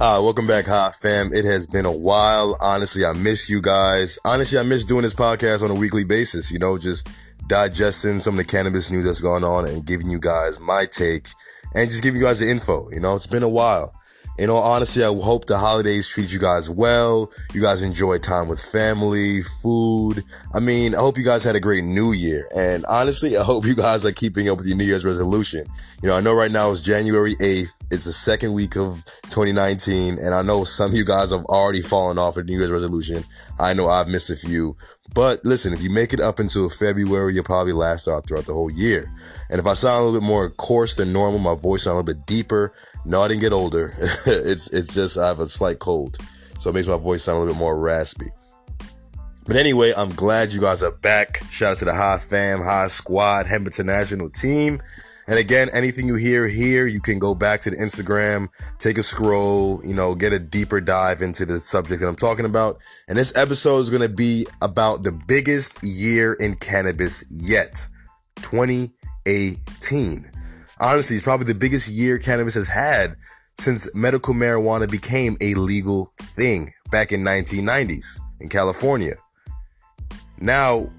Welcome back, Hot Fam. It has been a while. Honestly, I miss you guys. Honestly, I miss doing this podcast on a weekly basis, you know, just digesting some of the cannabis news that's going on and giving you guys my take and just giving you guys the info. You know, it's been a while. In all honesty, I hope the holidays treat you guys well. You guys enjoy time with family, food. I mean, I hope you guys had a great New Year. And honestly, I hope you guys are keeping up with your New Year's resolution. You know, I know right now it's January 8th. It's the second week of 2019. And I know some of you guys have already fallen off of New Year's resolution. I know I've missed a few. But listen, if you make it up until February, you'll probably last out throughout the whole year. And if I sound a little bit more coarse than normal, my voice sounds a little bit deeper. No, I didn't get older. It's just I have a slight cold, so it makes my voice sound a little bit more raspy. But anyway, I'm glad you guys are back. Shout out to the High Fam, High Squad, Hampton National team. And again, anything you hear here, you can go back to the Instagram, take a scroll, you know, get a deeper dive into the subject that I'm talking about. And this episode is going to be about the biggest year in cannabis yet, 2018. Honestly, it's probably the biggest year cannabis has had since medical marijuana became a legal thing back in 1990s in California. Now,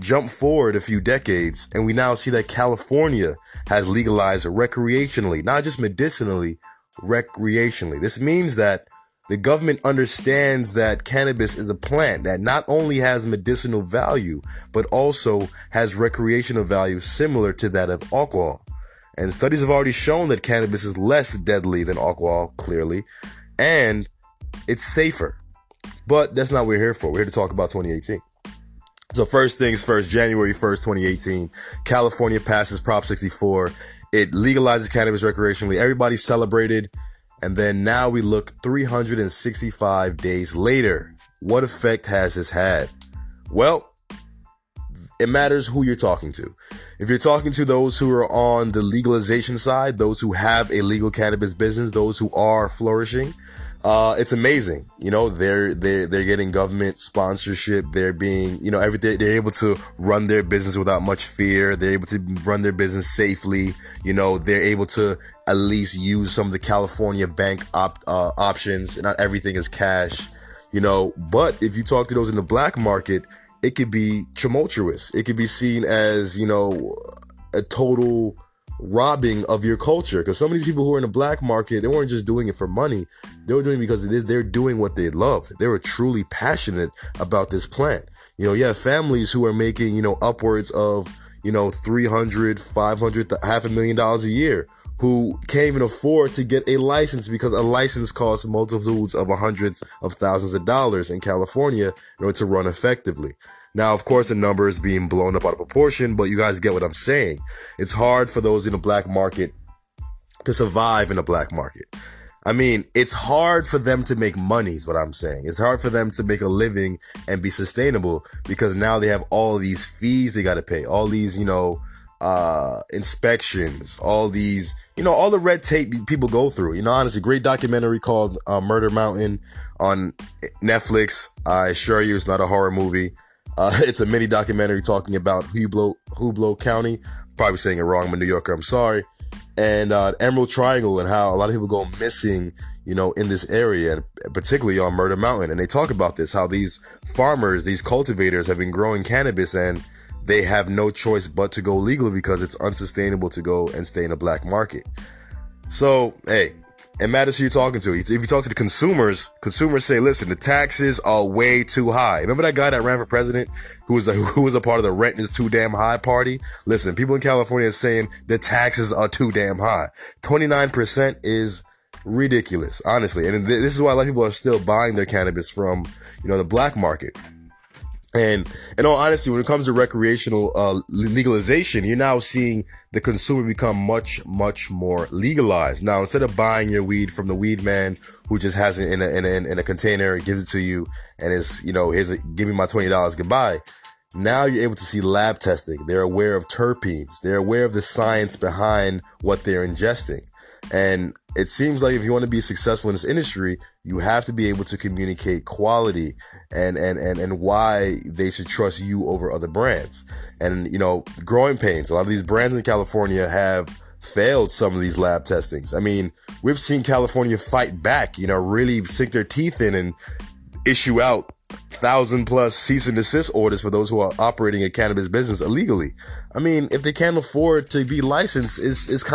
jump forward a few decades, and we now see that California has legalized recreationally, not just medicinally, recreationally. This means that the government understands that cannabis is a plant that not only has medicinal value, but also has recreational value similar to that of alcohol. And studies have already shown that cannabis is less deadly than alcohol, clearly, and it's safer. But that's not what we're here for. We're here to talk about 2018. So first things first, January 1st, 2018, California passes Prop 64. It legalizes cannabis recreationally. Everybody celebrated. And then now we look 365 days later. What effect has this had? Well, it matters who you're talking to. If you're talking to those who are on the legalization side, those who have a legal cannabis business, those who are flourishing, it's amazing. You know, they're getting government sponsorship. They're being, you know, everything. They're able to run their business without much fear. They're able to run their business safely. You know, they're able to at least use some of the California bank options. Not everything is cash, you know, but if you talk to those in the black market, it could be tumultuous. It could be seen as, you know, a total robbing of your culture. Because some of these people who are in the black market, they weren't just doing it for money. They were doing it because they're doing what they love. They were truly passionate about this plant. You know, you have families who are making, you know, upwards of, you know, $300,000, $500,000, $500,000 a year, who can't even afford to get a license because a license costs multitudes of hundreds of thousands of dollars in California in order to run effectively. Now, of course, the number is being blown up out of proportion, but you guys get what I'm saying. It's hard for those in the black market to survive in the black market. I mean, it's hard for them to make money is what I'm saying. It's hard for them to make a living and be sustainable because now they have all these fees they got to pay, all these, you know, inspections, all these, you know, all the red tape people go through. You know, honestly, great documentary called Murder Mountain on Netflix. I assure you it's not a horror movie. It's a mini documentary talking about Hublo County. Probably saying it wrong. I'm a New Yorker. I'm sorry. And Emerald Triangle and how a lot of people go missing, you know, in this area, and particularly on Murder Mountain. And they talk about this, how these farmers, these cultivators have been growing cannabis and they have no choice but to go legal because it's unsustainable to go and stay in a black market. So, hey, it matters who you're talking to. If you talk to the consumers, consumers say, listen, the taxes are way too high. Remember that guy that ran for president who was a part of the rent is too damn high party? Listen, people in California are saying the taxes are too damn high. 29% is ridiculous, honestly. And this is why a lot of people are still buying their cannabis from, you know, the black market. And in all honesty, when it comes to recreational legalization, you're now seeing the consumer become much, much more legalized. Now, instead of buying your weed from the weed man who just has it in a container and gives it to you and is, you know, give me my $20, goodbye. Now you're able to see lab testing. They're aware of terpenes. They're aware of the science behind what they're ingesting. And it seems like if you want to be successful in this industry, you have to be able to communicate quality and why they should trust you over other brands. And, you know, growing pains. A lot of these brands in California have failed some of these lab testings. I mean, we've seen California fight back, you know, really sink their teeth in and issue out 1,000+ cease and desist orders for those who are operating a cannabis business illegally. I mean, if they can't afford to be licensed, it's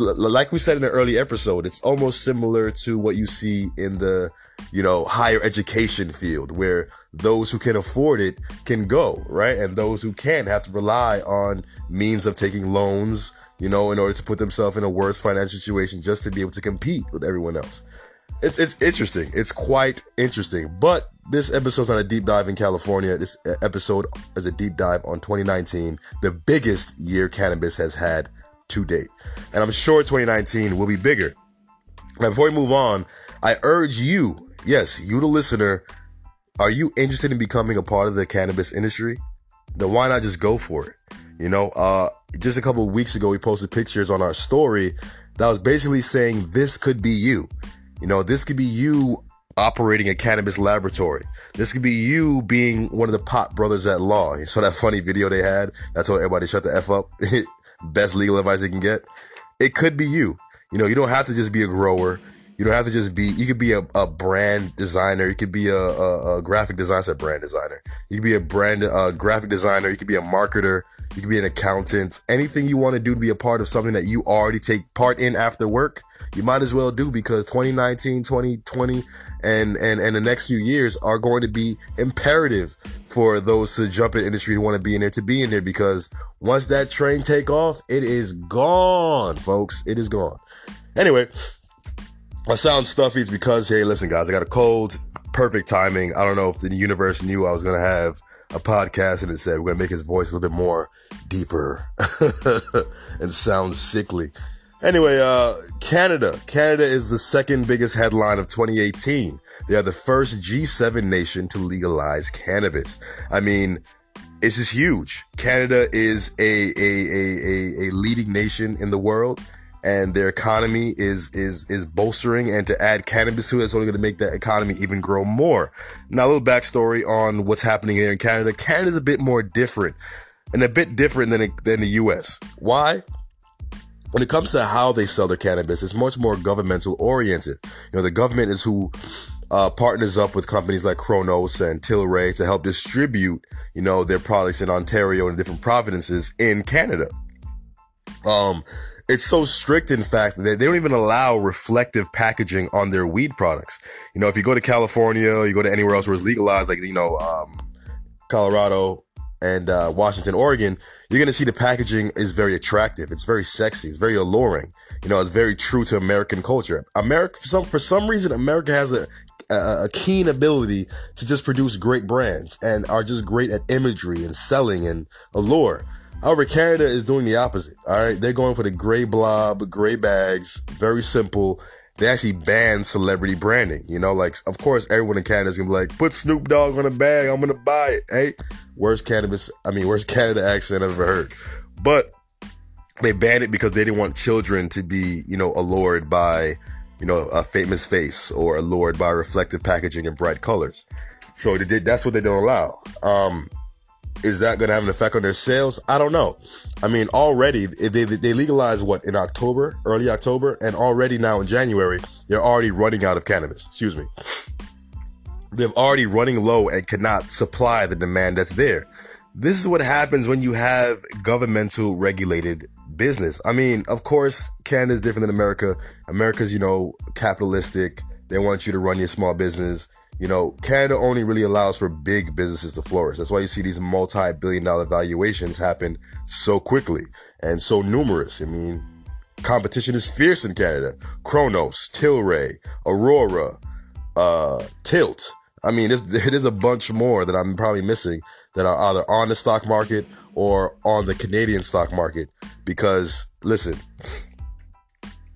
like we said in an early episode, it's almost similar to what you see in the, you know, higher education field, where those who can afford it can go, right? And those who can't have to rely on means of taking loans, you know, in order to put themselves in a worse financial situation just to be able to compete with everyone else. It's interesting. It's quite interesting. But this episode's not a deep dive in California. This episode is a deep dive on 2019, the biggest year cannabis has had to date. And I'm sure 2019 will be bigger. Now, before we move on, I urge you, yes, you the listener, are you interested in becoming a part of the cannabis industry? Then why not just go for it? You know, just a couple of weeks ago, we posted pictures on our story that was basically saying this could be you. You know, this could be you operating a cannabis laboratory. This could be you being one of the pot brothers at law. You saw that funny video they had that told everybody shut the F up. Best legal advice they can get. It could be you. You know, you don't have to just be a grower. You don't have to just be, you could be a brand designer. You could be a graphic designer. I said brand designer. You could be a brand graphic designer. You could be a marketer. You could be an accountant. Anything you want to do to be a part of something that you already take part in after work, you might as well do, because 2019, 2020, and the next few years are going to be imperative for those to jump in industry to want to be in there, because once that train take off, it is gone, folks. It is gone. Anyway, I sound stuffy. It's because, hey, listen, guys, I got a cold. Perfect timing. I don't know if the universe knew I was going to have a podcast, and it said, we're going to make his voice a little bit more deeper and sound sickly. Anyway, Canada. Canada is the second biggest headline of 2018. They are the first G7 nation to legalize cannabis. I mean, it's just huge. Canada is a leading nation in the world, and their economy is bolstering, and to add cannabis to it, it's only going to make that economy even grow more. Now, a little backstory on what's happening here in Canada. Canada's a bit more different, and a bit different than the U.S. Why? When it comes to how they sell their cannabis, it's much more governmental oriented. You know, the government is who partners up with companies like Kronos and Tilray to help distribute, you know, their products in Ontario and different provinces in Canada. It's so strict, in fact, that they don't even allow reflective packaging on their weed products. You know, if you go to California or you go to anywhere else where it's legalized, like, you know, Colorado and Washington, Oregon, you're going to see the packaging is very attractive. It's very sexy. It's very alluring. You know, it's very true to American culture. America, for some reason, America has a keen ability to just produce great brands and are just great at imagery and selling and allure. However, Canada is doing the opposite. All right, they're going for the gray blob, gray bags, very simple. They actually ban celebrity branding. You know, like, of course, everyone in Canada is going to be like, put Snoop Dogg on a bag, I'm going to buy it. Hey, worst Canada accent I've ever heard. But they banned it because they didn't want children to be, you know, allured by, you know, a famous face or allured by reflective packaging and bright colors. So they did, that's what they don't allow. Is that going to have an effect on their sales? I don't know. I mean, already they legalized what, in October, early October, and already now in January, they're already running out of cannabis. Excuse me. They're already running low and cannot supply the demand that's there. This is what happens when you have governmental regulated business. I mean, of course, Canada's different than America. America's, you know, capitalistic. They want you to run your small business. You know, Canada only really allows for big businesses to flourish. That's why you see these multi-billion-dollar valuations happen so quickly and so numerous. I mean, competition is fierce in Canada. Kronos, Tilray, Aurora, Tilt. I mean, there's a bunch more that I'm probably missing that are either on the stock market or on the Canadian stock market. Because, listen,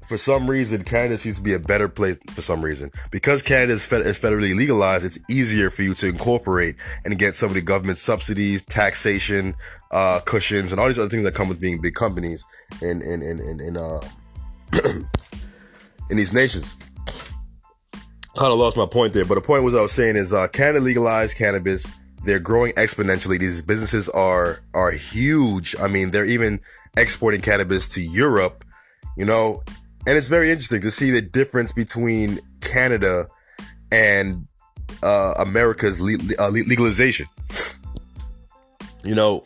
for some reason, Canada seems to be a better place for some reason. Because Canada is federally legalized, it's easier for you to incorporate and get some of the government subsidies, taxation, cushions, and all these other things that come with being big companies in these nations. Kind of lost my point there, but the point was I was saying is Canada legalized cannabis. They're growing exponentially. These businesses are huge. I mean, they're even exporting cannabis to Europe, you know. And it's very interesting to see the difference between Canada and America's legalization. You know,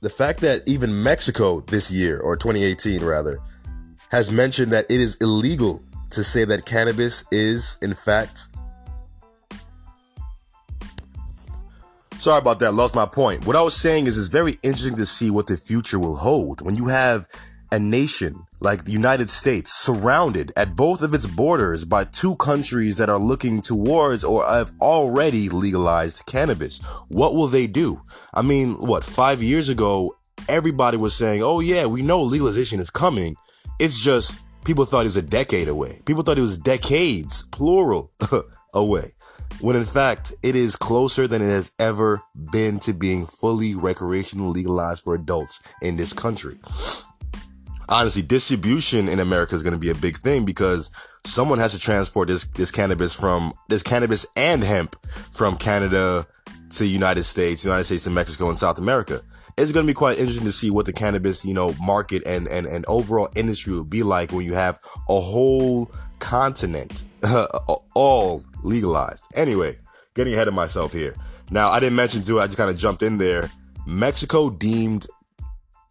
the fact that even Mexico this year, or 2018 rather, has mentioned that it is illegal to say that cannabis is, in fact... Sorry about that, lost my point. What I was saying is it's very interesting to see what the future will hold when you have a nation like the United States surrounded at both of its borders by two countries that are looking towards or have already legalized cannabis. What will they do? I mean, what, 5 years ago, everybody was saying, oh yeah, we know legalization is coming. It's just people thought it was a decade away. People thought it was decades, plural, away. When in fact, it is closer than it has ever been to being fully recreationally legalized for adults in this country. Honestly, distribution in America is going to be a big thing because someone has to transport this cannabis and hemp from Canada to United States to Mexico and South America. It's going to be quite interesting to see what the cannabis, you know, market and overall industry will be like when you have a whole continent all legalized. Anyway, getting ahead of myself here. Now, I didn't mention to it. I just kind of jumped in there. Mexico deemed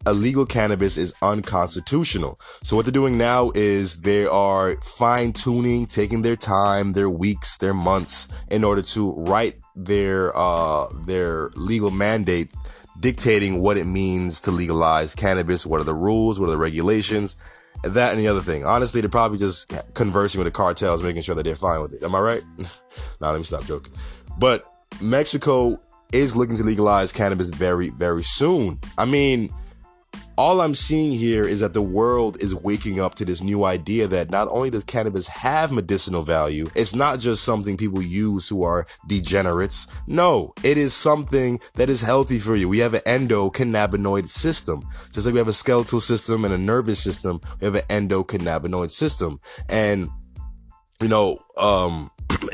illegal cannabis is unconstitutional. So what they're doing now is they are fine-tuning, taking their time, their weeks, their months in order to write their legal mandate dictating what it means to legalize cannabis. What are the rules? What are the regulations? That and the other thing. Honestly, they're probably just conversing with the cartels, making sure that they're fine with it. Am I right? Nah, let me stop joking. But Mexico is looking to legalize cannabis very, very soon. I mean, all I'm seeing here is that the world is waking up to this new idea that not only does cannabis have medicinal value, it's not just something people use who are degenerates. No, it is something that is healthy for you. We have an endocannabinoid system. Just like we have a skeletal system and a nervous system, we have an endocannabinoid system. And, you know,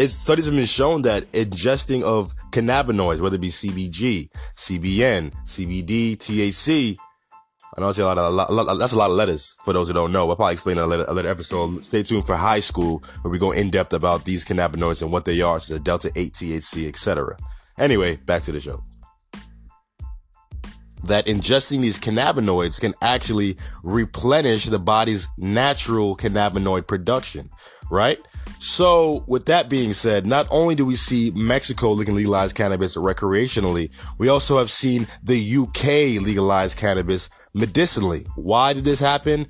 studies have been shown that ingesting of cannabinoids, whether it be CBG, CBN, CBD, THC, I know I say that's a lot of letters for those who don't know. I'll probably explain that in a later episode. Stay tuned for high school where we go in depth about these cannabinoids and what they are, such as Delta 8, THC, etc. Anyway, back to the show. That ingesting these cannabinoids can actually replenish the body's natural cannabinoid production, right? So with that being said, not only do we see Mexico looking to legalize cannabis recreationally, we also have seen the UK legalize cannabis medicinally. Why did this happen?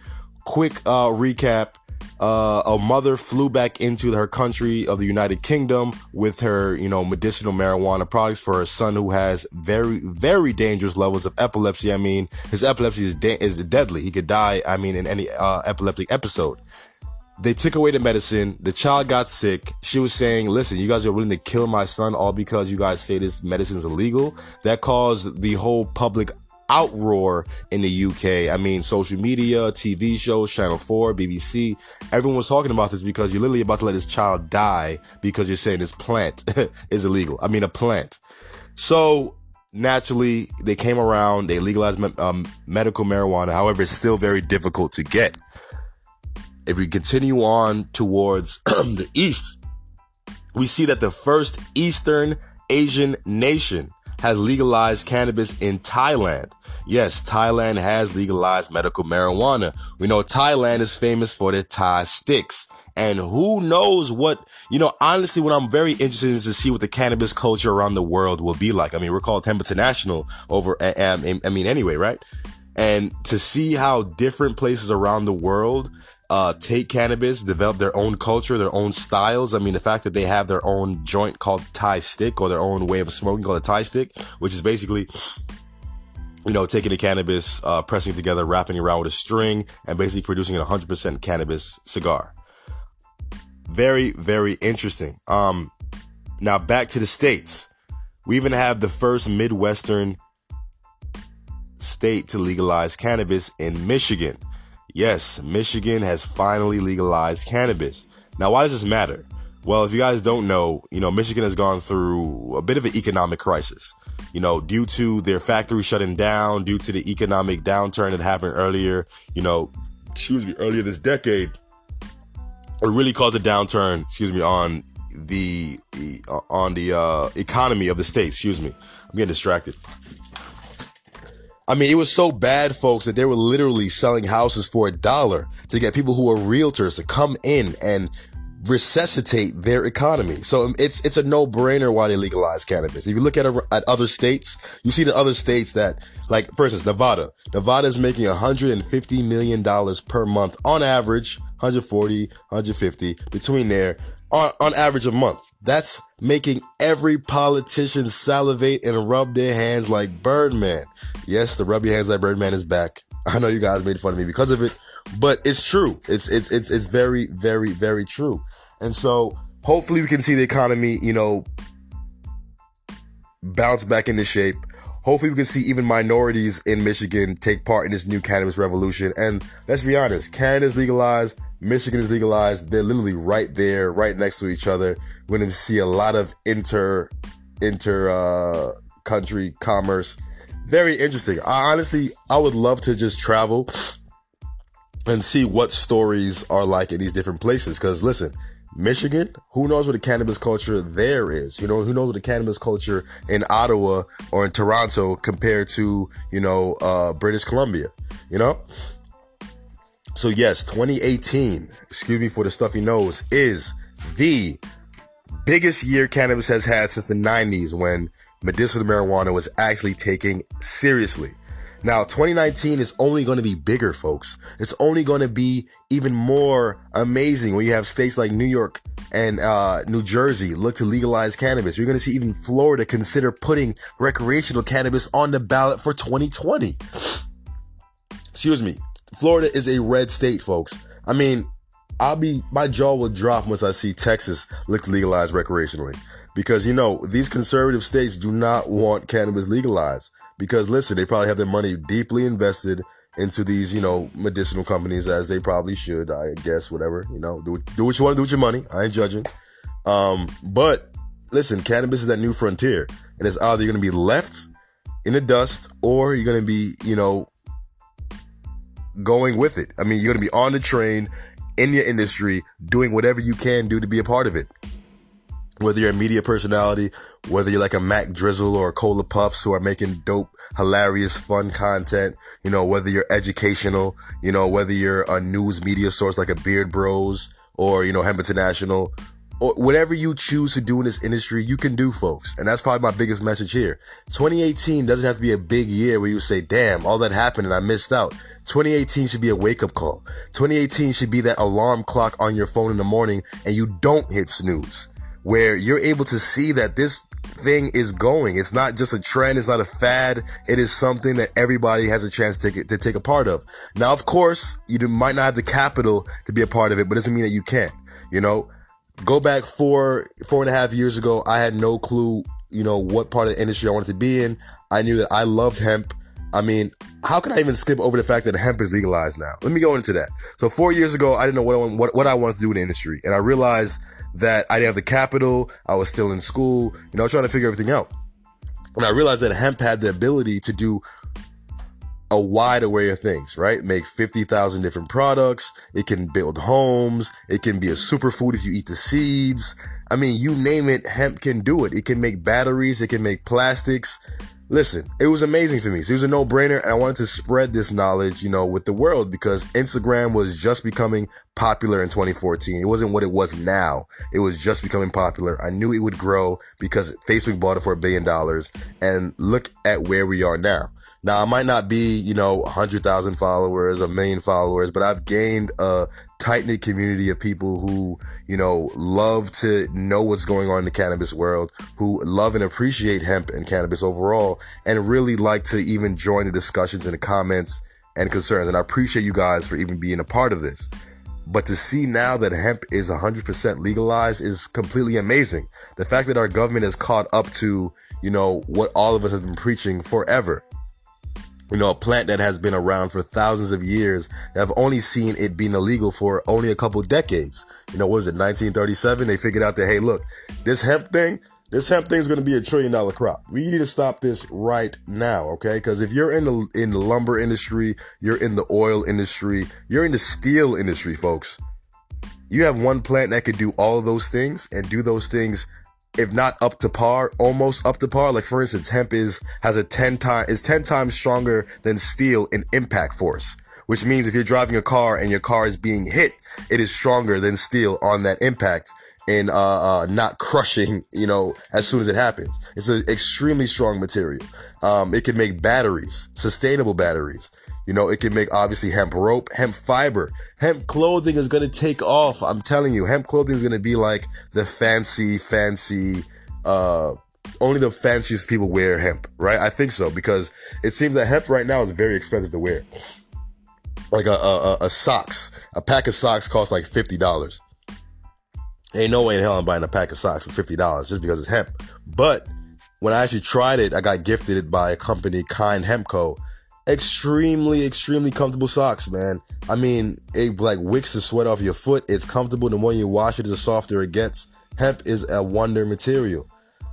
Quick recap. A mother flew back into her country of the United Kingdom with her, you know, medicinal marijuana products for her son who has very, very dangerous levels of epilepsy. I mean, his epilepsy is deadly. He could die, I mean, in any epileptic episode. They took away the medicine. The child got sick. She was saying, listen, you guys are willing to kill my son all because you guys say this medicine is illegal. That caused the whole public outroar in the UK. I mean, social media, TV shows, Channel 4, BBC, everyone was talking about this because you're literally about to let this child die because you're saying this plant is illegal. I mean, a plant. So naturally, they came around, they legalized medical marijuana. However, it's still very difficult to get. If we continue on towards the East, we see that the first Eastern Asian nation has legalized cannabis in Thailand. Yes, Thailand has legalized medical marijuana. We know Thailand is famous for their Thai sticks. And who knows what, you know, honestly, what I'm very interested in is to see what the cannabis culture around the world will be like. I mean, we're called Hemita National over, anyway, right? And to see how different places around the world take cannabis, develop their own culture, their own styles. I mean, the fact that they have their own joint called Thai stick or their own way of smoking called a Thai stick, which is basically, you know, taking the cannabis, pressing it together, wrapping it around with a string and basically producing a 100% cannabis cigar. Very, very interesting. Now back to the States. We even have the first Midwestern state to legalize cannabis in Michigan. Yes, Michigan has finally legalized cannabis. Now, why does this matter? Well, if you guys don't know, you know, Michigan has gone through a bit of an economic crisis. you know, due to their factory shutting down, due to the economic downturn that happened earlier, earlier this decade, it really caused a downturn, on the economy of the state. I'm getting distracted. I mean, it was so bad, folks, that they were literally selling houses for $1 to get people who are realtors to come in and resuscitate their economy. So it's a no-brainer why they legalize cannabis. If you look at other states, you see the other states that, like, for instance, Nevada. Nevada is making $150 million per month on average, 140, 150, between there, on average a month. That's making every politician salivate and rub their hands like Birdman. Yes, the rub your hands like Birdman is back. I know you guys made fun of me because of it, but it's true. It's very, very, very true. And so hopefully we can see the economy, bounce back into shape. Hopefully we can see even minorities in Michigan take part in this new cannabis revolution. And let's be honest, Canada's legalized, Michigan is legalized. They're literally right there, right next to each other. We're going to see a lot of country commerce. Very interesting. I would love to just travel and see what stories are like in these different places. Because listen, Michigan, who knows what the cannabis culture there is? Who knows what the cannabis culture in Ottawa or in Toronto compared to, British Columbia, So yes, 2018, for the stuffy nose, is the biggest year cannabis has had since the 90s, when medicinal marijuana was actually taken seriously. Now, 2019 is only going to be bigger, folks. It's only going to be even more amazing when you have states like New York and New Jersey look to legalize cannabis. You're going to see even Florida consider putting recreational cannabis on the ballot for 2020. Florida is a red state, folks. I mean, my jaw will drop once I see Texas look to legalize recreationally, because these conservative states do not want cannabis legalized, because listen, they probably have their money deeply invested into these, medicinal companies, as they probably should, I guess, whatever, do what you want to do with your money. I ain't judging. But listen, cannabis is that new frontier, and it's either you're going to be left in the dust, or you're going to be, going with it. I mean, you're going to be on the train in your industry, doing whatever you can do to be a part of it. Whether you're a media personality, whether you're like a Mac Drizzle or a Cola Puffs who are making dope, hilarious, fun content, whether you're educational, whether you're a news media source like a Beard Bros or, Hampton National, or whatever you choose to do in this industry, you can do, folks. And that's probably my biggest message here. 2018 doesn't have to be a big year where you say, damn, all that happened and I missed out. 2018 should be a wake-up call. 2018 should be that alarm clock on your phone in the morning and you don't hit snooze, where you're able to see that this thing is going. It's not just a trend. It's not a fad. It is something that everybody has a chance to take a part of. Now, of course, you might not have the capital to be a part of it, but it doesn't mean that you can't. Go back four and a half years ago, I had no clue, what part of the industry I wanted to be in. I knew that I loved hemp. I mean, how could I even skip over the fact that hemp is legalized now? Let me go into that. So 4 years ago, I didn't know what I wanted to do in the industry. And I realized that I didn't have the capital. I was still in school, trying to figure everything out. And I realized that hemp had the ability to do a wide array of things, right? Make 50,000 different products. It can build homes. It can be a superfood if you eat the seeds. I mean, you name it, hemp can do it. It can make batteries. It can make plastics. Listen, it was amazing for me. So it was a no-brainer, and I wanted to spread this knowledge, with the world, because Instagram was just becoming popular in 2014. It wasn't what it was now. It was just becoming popular. I knew it would grow because Facebook bought it for $1 billion, and look at where we are now. Now, I might not be, 100,000 followers, 1 million followers, but I've gained a tight-knit community of people who, love to know what's going on in the cannabis world, who love and appreciate hemp and cannabis overall, and really like to even join the discussions and the comments and concerns. And I appreciate you guys for even being a part of this. But to see now that hemp is 100% legalized is completely amazing. The fact that our government has caught up to, what all of us have been preaching forever. A plant that has been around for thousands of years. I've only seen it being illegal for only a couple decades. 1937? They figured out that, hey, look, this hemp thing, This hemp thing is going to be $1 trillion crop. We need to stop this right now, okay? Because if you're in the lumber industry, you're in the oil industry, you're in the steel industry, folks. You have one plant that could do all of those things and do those things, if not up to par, almost up to par. Like, for instance, hemp is 10 times stronger than steel in impact force, which means if you're driving a car and your car is being hit, it is stronger than steel on that impact and not crushing, you know, as soon as it happens. It's an extremely strong material. It can make batteries, sustainable batteries. You know, it can make, obviously, hemp rope, hemp fiber. Hemp clothing is going to take off. I'm telling you, hemp clothing is going to be like the fancy, only the fanciest people wear hemp, right? I think so, because it seems that hemp right now is very expensive to wear. Like a pack of socks costs like $50. Ain't no way in hell I'm buying a pack of socks for $50 just because it's hemp. But when I actually tried it, I got gifted it by a company, Kind Hemp Co. Extremely, extremely comfortable socks, man. I mean, it like wicks the sweat off your foot. It's comfortable. The more you wash it, the softer it gets. Hemp is a wonder material.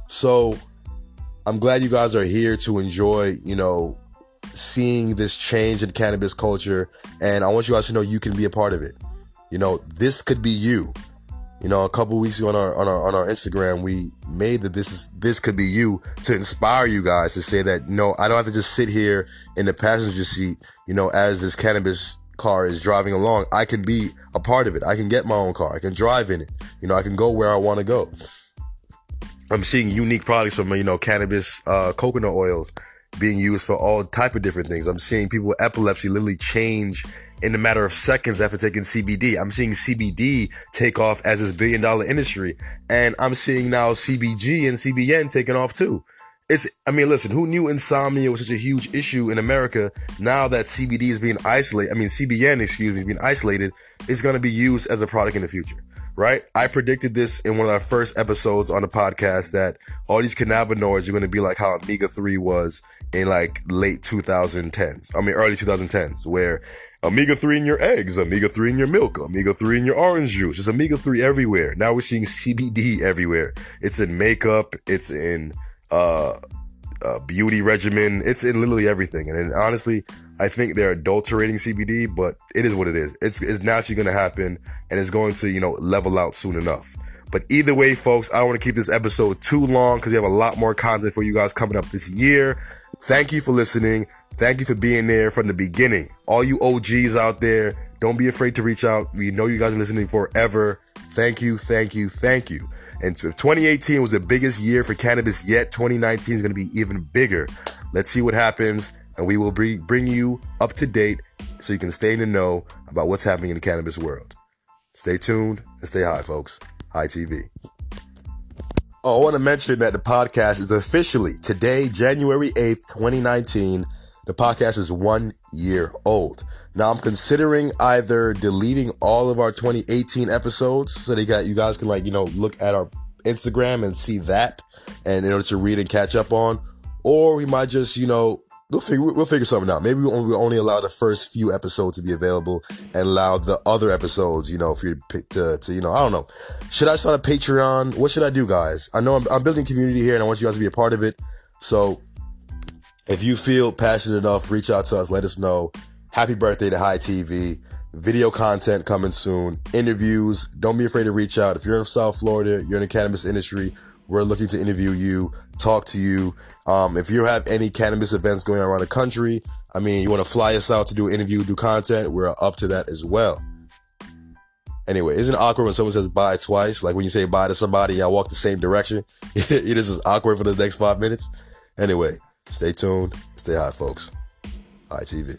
So I'm glad you guys are here to enjoy, you know, seeing this change in cannabis culture. And I want you guys to know you can be a part of it. You know, this could be you. You know, a couple weeks ago on our Instagram, we made that this could be you, to inspire you guys to say that, no, I don't have to just sit here in the passenger seat, you know, as this cannabis car is driving along. I can be a part of it. I can get my own car. I can drive in it. You know, I can go where I want to go. I'm seeing unique products from, you know, cannabis, coconut oils being used for all type of different things. I'm seeing people with epilepsy literally change in a matter of seconds after taking CBD. I'm seeing CBD take off as this $1 billion industry. And I'm seeing now CBG and CBN taking off too. I mean, listen, who knew insomnia was such a huge issue in America? Now that CBD is being isolated, I mean, CBN, excuse me, being isolated, is going to be used as a product in the future, right? I predicted this in one of our first episodes on the podcast, that all these cannabinoids are going to be like how Omega-3 was in like early 2010s, where Omega-3 in your eggs, Omega-3 in your milk, Omega-3 in your orange juice. There's Omega-3 everywhere. Now we're seeing CBD everywhere. It's in makeup. It's in beauty regimen. It's in literally everything. And honestly, I think they're adulterating CBD, but it is what it is. It's naturally going to happen, and it's going to, you know, level out soon enough. But either way, folks, I don't want to keep this episode too long because we have a lot more content for you guys coming up this year. Thank you for listening. Thank you for being there from the beginning. All you OGs out there, don't be afraid to reach out. We know you guys are listening forever. Thank you, thank you, thank you. And if 2018 was the biggest year for cannabis yet, 2019 is going to be even bigger. Let's see what happens, and we will bring you up to date so you can stay in the know about what's happening in the cannabis world. Stay tuned and stay high, folks. High TV. Oh, I want to mention that the podcast is officially today, January 8th, 2019. The podcast is 1 year old. Now, I'm considering either deleting all of our 2018 episodes so you guys can, like, you know, look at our Instagram and see that, and in order to read and catch up on, or we might just, you know, we'll figure something out. Maybe we'll only allow the first few episodes to be available and allow the other episodes, you know, for you to you know, I don't know. Should I start a Patreon? What should I do, guys? I know I'm building community here, and I want you guys to be a part of it. So if you feel passionate enough, reach out to us. Let us know. Happy birthday to High TV. Video content coming soon. Interviews. Don't be afraid to reach out. If you're in South Florida, you're in the cannabis industry, we're looking to interview you, talk to you. If you have any cannabis events going on around the country, I mean, you want to fly us out to do an interview, do content, we're up to that as well. Anyway, isn't it awkward when someone says bye twice? Like when you say bye to somebody, y'all walk the same direction. It is awkward for the next 5 minutes. Anyway, stay tuned. Stay high, folks. High TV.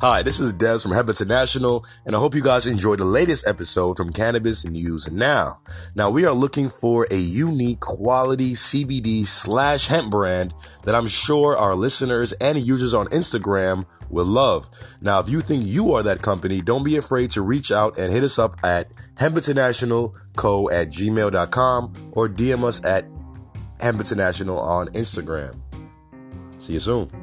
Hi, this is Des from Hemita National, and I hope you guys enjoyed the latest episode from Cannabis News Now. Now, we are looking for a unique quality CBD/hemp brand that I'm sure our listeners and users on Instagram will love. Now, if you think you are that company, don't be afraid to reach out and hit us up at hempitanationalco@gmail.com or DM us at hempitanational on Instagram. See you soon.